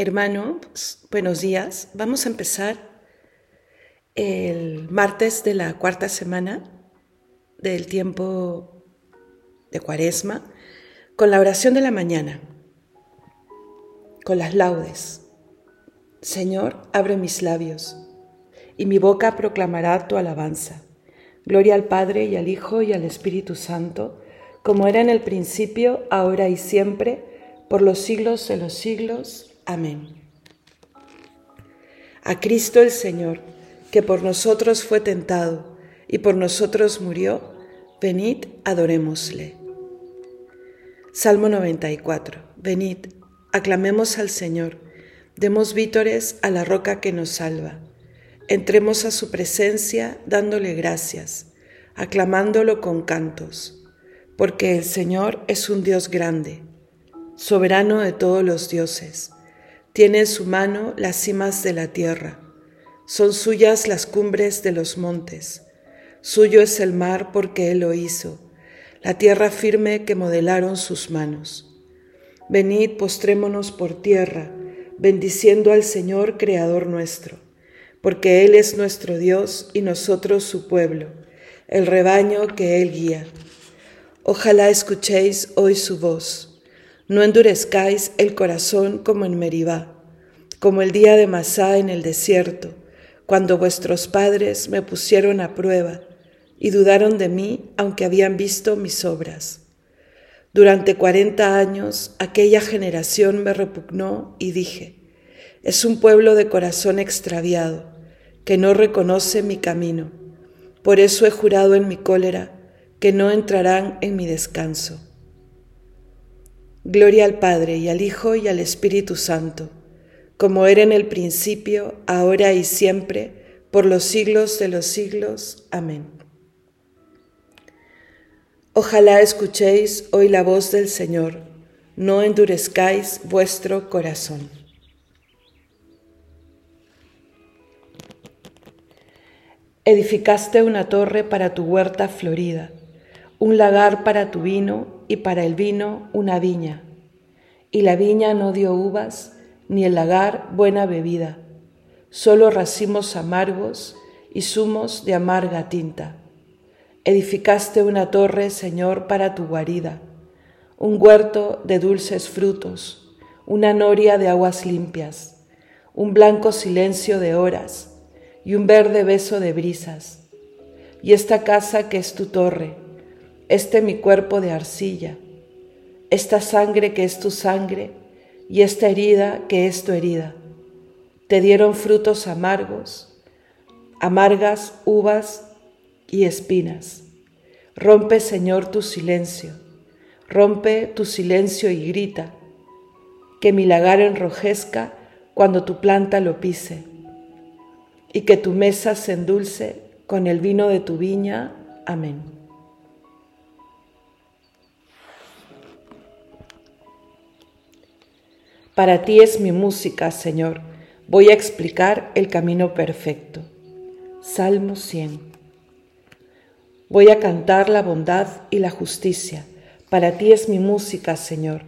Hermano, buenos días. Vamos a empezar el martes de la cuarta semana del tiempo de Cuaresma con la oración de la mañana, con las laudes. Señor, abre mis labios y mi boca proclamará tu alabanza. Gloria al Padre y al Hijo y al Espíritu Santo, como era en el principio, ahora y siempre, por los siglos de los siglos. Amén. A Cristo el Señor, que por nosotros fue tentado y por nosotros murió, venid, adorémosle. Salmo 94. Venid, aclamemos al Señor, demos vítores a la roca que nos salva. Entremos a su presencia dándole gracias, aclamándolo con cantos, porque el Señor es un Dios grande, soberano de todos los dioses. Tiene en su mano las cimas de la tierra, son suyas las cumbres de los montes. Suyo es el mar porque Él lo hizo, la tierra firme que modelaron sus manos. Venid, postrémonos por tierra, bendiciendo al Señor, Creador nuestro. Porque Él es nuestro Dios y nosotros su pueblo, el rebaño que Él guía. Ojalá escuchéis hoy su voz. No endurezcáis el corazón como en Meribá, como el día de Masá en el desierto, cuando vuestros padres me pusieron a prueba y dudaron de mí, aunque habían visto mis obras. Durante 40 años aquella generación me repugnó y dije: es un pueblo de corazón extraviado, que no reconoce mi camino. Por eso he jurado en mi cólera que no entrarán en mi descanso. Gloria al Padre y al Hijo y al Espíritu Santo, como era en el principio, ahora y siempre, por los siglos de los siglos. Amén. Ojalá escuchéis hoy la voz del Señor, no endurezcáis vuestro corazón. Edificaste una torre para tu huerta florida, un lagar para tu vino y para el vino una viña. Y la viña no dio uvas, ni el lagar buena bebida, solo racimos amargos y zumos de amarga tinta. Edificaste una torre, Señor, para tu guarida, un huerto de dulces frutos, una noria de aguas limpias, un blanco silencio de horas, y un verde beso de brisas. Y esta casa que es tu torre, este mi cuerpo de arcilla, esta sangre que es tu sangre, y esta herida que es tu herida. Te dieron frutos amargos, amargas uvas y espinas. Rompe, Señor, tu silencio, rompe tu silencio y grita, que mi lagar enrojezca cuando tu planta lo pise, y que tu mesa se endulce con el vino de tu viña. Amén. Para ti es mi música, Señor. Voy a explicar el camino perfecto. Salmo 100. Voy a cantar la bondad y la justicia. Para ti es mi música, Señor.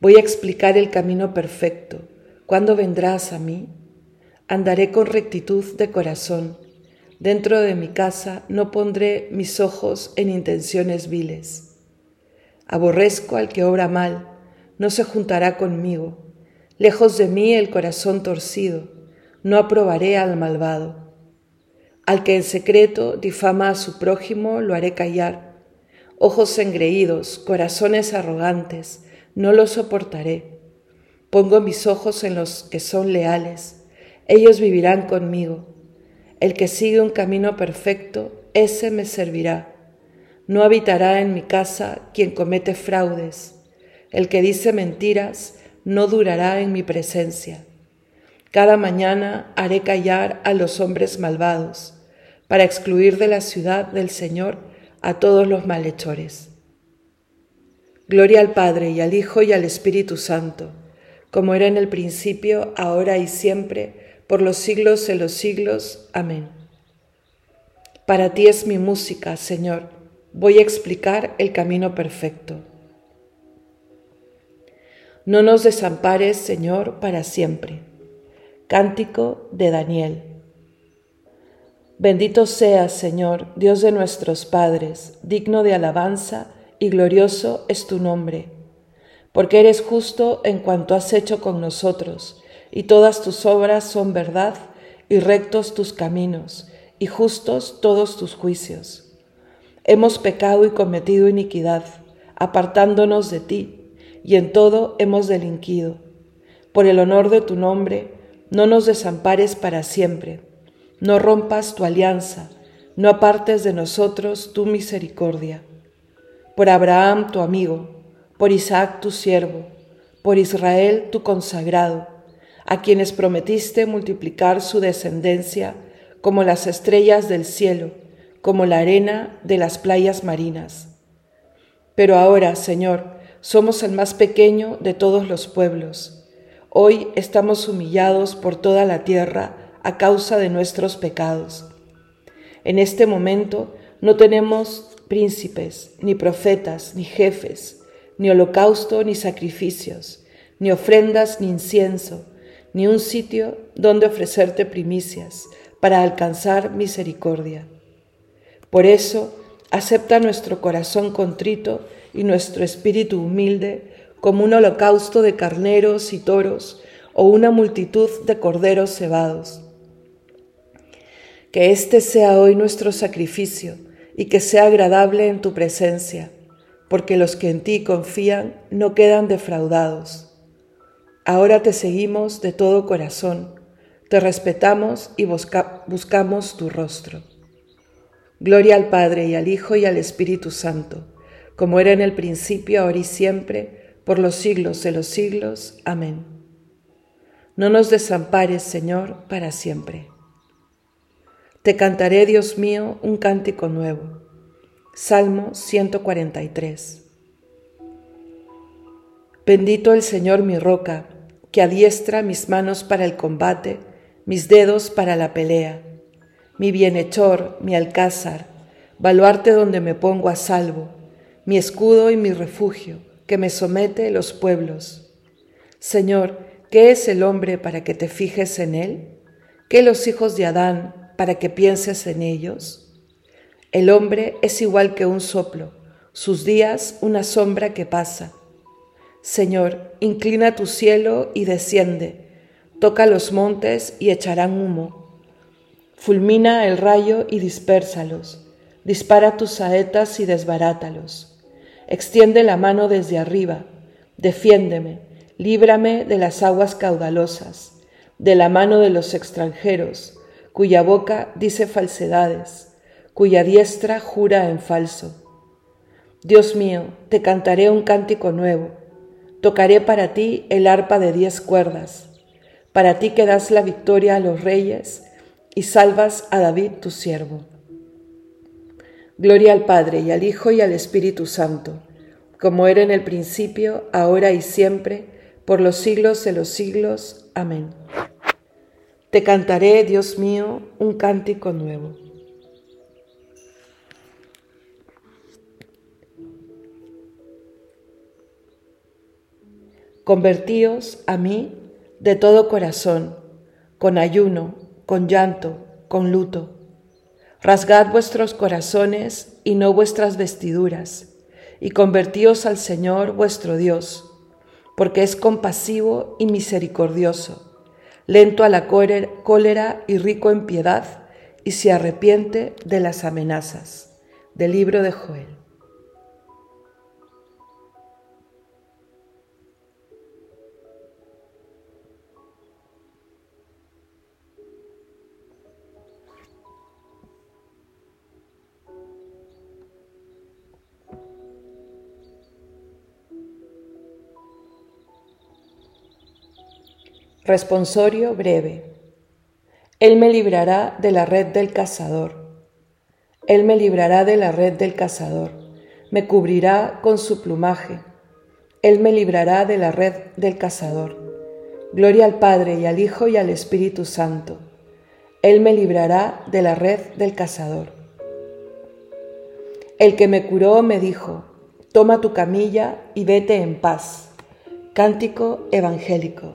Voy a explicar el camino perfecto. ¿Cuándo vendrás a mí? Andaré con rectitud de corazón. Dentro de mi casa no pondré mis ojos en intenciones viles. Aborrezco al que obra mal, no se juntará conmigo. Lejos de mí el corazón torcido, no aprobaré al malvado. Al que en secreto difama a su prójimo, lo haré callar. Ojos engreídos, corazones arrogantes, no los soportaré. Pongo mis ojos en los que son leales. Ellos vivirán conmigo. El que sigue un camino perfecto, ese me servirá. No habitará en mi casa quien comete fraudes. El que dice mentiras no durará en mi presencia. Cada mañana haré callar a los hombres malvados, para excluir de la ciudad del Señor a todos los malhechores. Gloria al Padre y al Hijo y al Espíritu Santo, como era en el principio, ahora y siempre, por los siglos de los siglos. Amén. Para ti es mi música, Señor. Voy a explicar el camino perfecto. No nos desampares, Señor, para siempre. Cántico de Daniel. Bendito seas, Señor, Dios de nuestros padres, digno de alabanza y glorioso es tu nombre, porque eres justo en cuanto has hecho con nosotros, y todas tus obras son verdad, y rectos tus caminos, y justos todos tus juicios. Hemos pecado y cometido iniquidad, apartándonos de ti, y en todo hemos delinquido. Por el honor de tu nombre, no nos desampares para siempre. No rompas tu alianza, no apartes de nosotros tu misericordia. Por Abraham tu amigo, por Isaac tu siervo, por Israel tu consagrado, a quienes prometiste multiplicar su descendencia como las estrellas del cielo, como la arena de las playas marinas. Pero ahora, Señor, somos el más pequeño de todos los pueblos. Hoy estamos humillados por toda la tierra a causa de nuestros pecados. En este momento no tenemos príncipes, ni profetas, ni jefes, ni holocausto, ni sacrificios, ni ofrendas, ni incienso, ni un sitio donde ofrecerte primicias para alcanzar misericordia. Por eso, acepta nuestro corazón contrito y nuestro espíritu humilde como un holocausto de carneros y toros o una multitud de corderos cebados. Que este sea hoy nuestro sacrificio y que sea agradable en tu presencia, porque los que en ti confían no quedan defraudados. Ahora te seguimos de todo corazón, te respetamos y buscamos tu rostro. Gloria al Padre y al Hijo y al Espíritu Santo, como era en el principio, ahora y siempre, por los siglos de los siglos. Amén. No nos desampares, Señor, para siempre. Te cantaré, Dios mío, un cántico nuevo. Salmo 143. Bendito el Señor mi roca, que adiestra mis manos para el combate, mis dedos para la pelea, mi bienhechor, mi alcázar, baluarte donde me pongo a salvo, mi escudo y mi refugio, que me somete los pueblos. Señor, ¿qué es el hombre para que te fijes en él? ¿Qué los hijos de Adán para que pienses en ellos? El hombre es igual que un soplo, sus días una sombra que pasa. Señor, inclina tu cielo y desciende, toca los montes y echarán humo. Fulmina el rayo y dispérsalos, dispara tus saetas y desbarátalos. Extiende la mano desde arriba, defiéndeme, líbrame de las aguas caudalosas, de la mano de los extranjeros, cuya boca dice falsedades, cuya diestra jura en falso. Dios mío, te cantaré un cántico nuevo, tocaré para ti el arpa de 10 cuerdas, para ti que das la victoria a los reyes y salvas a David tu siervo. Gloria al Padre y al Hijo y al Espíritu Santo, como era en el principio, ahora y siempre, por los siglos de los siglos. Amén. Te cantaré, Dios mío, un cántico nuevo. Convertíos a mí de todo corazón, con ayuno, con llanto, con luto. Rasgad vuestros corazones y no vuestras vestiduras, y convertíos al Señor vuestro Dios, porque es compasivo y misericordioso, lento a la cólera y rico en piedad, y se arrepiente de las amenazas. Del libro de Joel. Responsorio breve. Él me librará de la red del cazador. Él me librará de la red del cazador. Me cubrirá con su plumaje. Él me librará de la red del cazador. Gloria al Padre y al Hijo y al Espíritu Santo. Él me librará de la red del cazador. El que me curó me dijo: toma tu camilla y vete en paz. Cántico evangélico.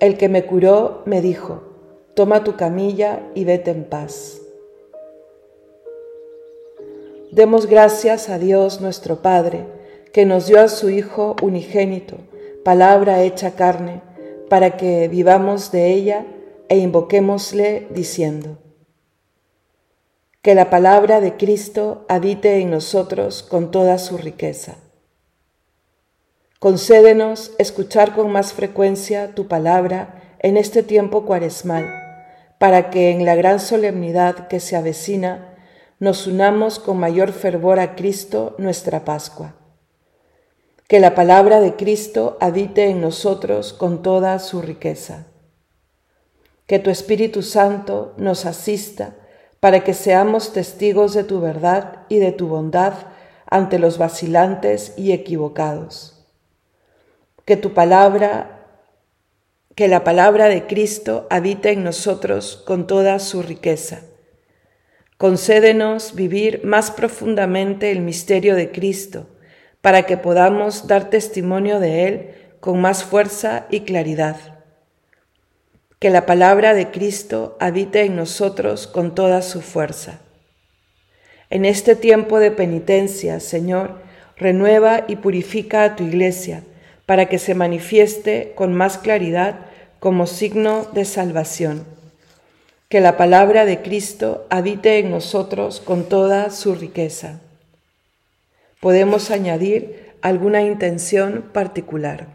El que me curó me dijo: toma tu camilla y vete en paz. Demos gracias a Dios nuestro Padre, que nos dio a su Hijo unigénito, palabra hecha carne, para que vivamos de ella e invoquémosle diciendo: que la palabra de Cristo habite en nosotros con toda su riqueza. Concédenos escuchar con más frecuencia tu palabra en este tiempo cuaresmal, para que en la gran solemnidad que se avecina nos unamos con mayor fervor a Cristo, nuestra Pascua. Que la palabra de Cristo habite en nosotros con toda su riqueza. Que tu Espíritu Santo nos asista para que seamos testigos de tu verdad y de tu bondad ante los vacilantes y equivocados. Que la palabra de Cristo habite en nosotros con toda su riqueza. Concédenos vivir más profundamente el misterio de Cristo, para que podamos dar testimonio de él con más fuerza y claridad. Que la palabra de Cristo habite en nosotros con toda su fuerza. En este tiempo de penitencia, Señor, renueva y purifica a tu iglesia, para que se manifieste con más claridad como signo de salvación. Que la palabra de Cristo habite en nosotros con toda su riqueza. Podemos añadir alguna intención particular.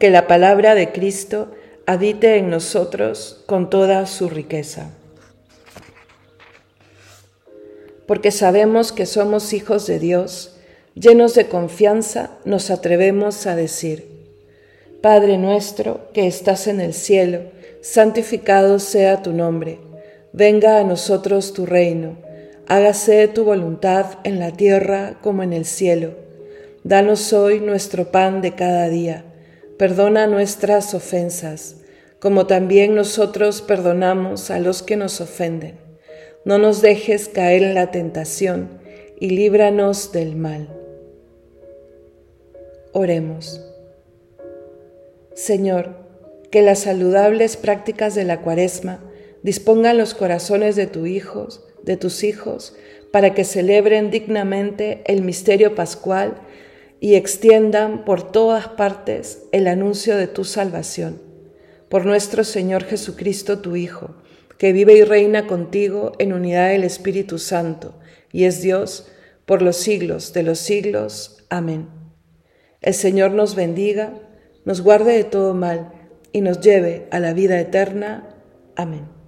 Que la palabra de Cristo habite en nosotros con toda su riqueza. Porque sabemos que somos hijos de Dios, llenos de confianza nos atrevemos a decir: Padre nuestro que estás en el cielo, santificado sea tu nombre. Venga a nosotros tu reino. Hágase tu voluntad en la tierra como en el cielo. Danos hoy nuestro pan de cada día. Perdona nuestras ofensas, como también nosotros perdonamos a los que nos ofenden. No nos dejes caer en la tentación y líbranos del mal. Oremos. Señor, que las saludables prácticas de la Cuaresma dispongan los corazones de tus hijos, para que celebren dignamente el misterio pascual y extiendan por todas partes el anuncio de tu salvación. Por nuestro Señor Jesucristo, tu Hijo, que vive y reina contigo en unidad del Espíritu Santo, y es Dios por los siglos de los siglos. Amén. El Señor nos bendiga, nos guarde de todo mal y nos lleve a la vida eterna. Amén.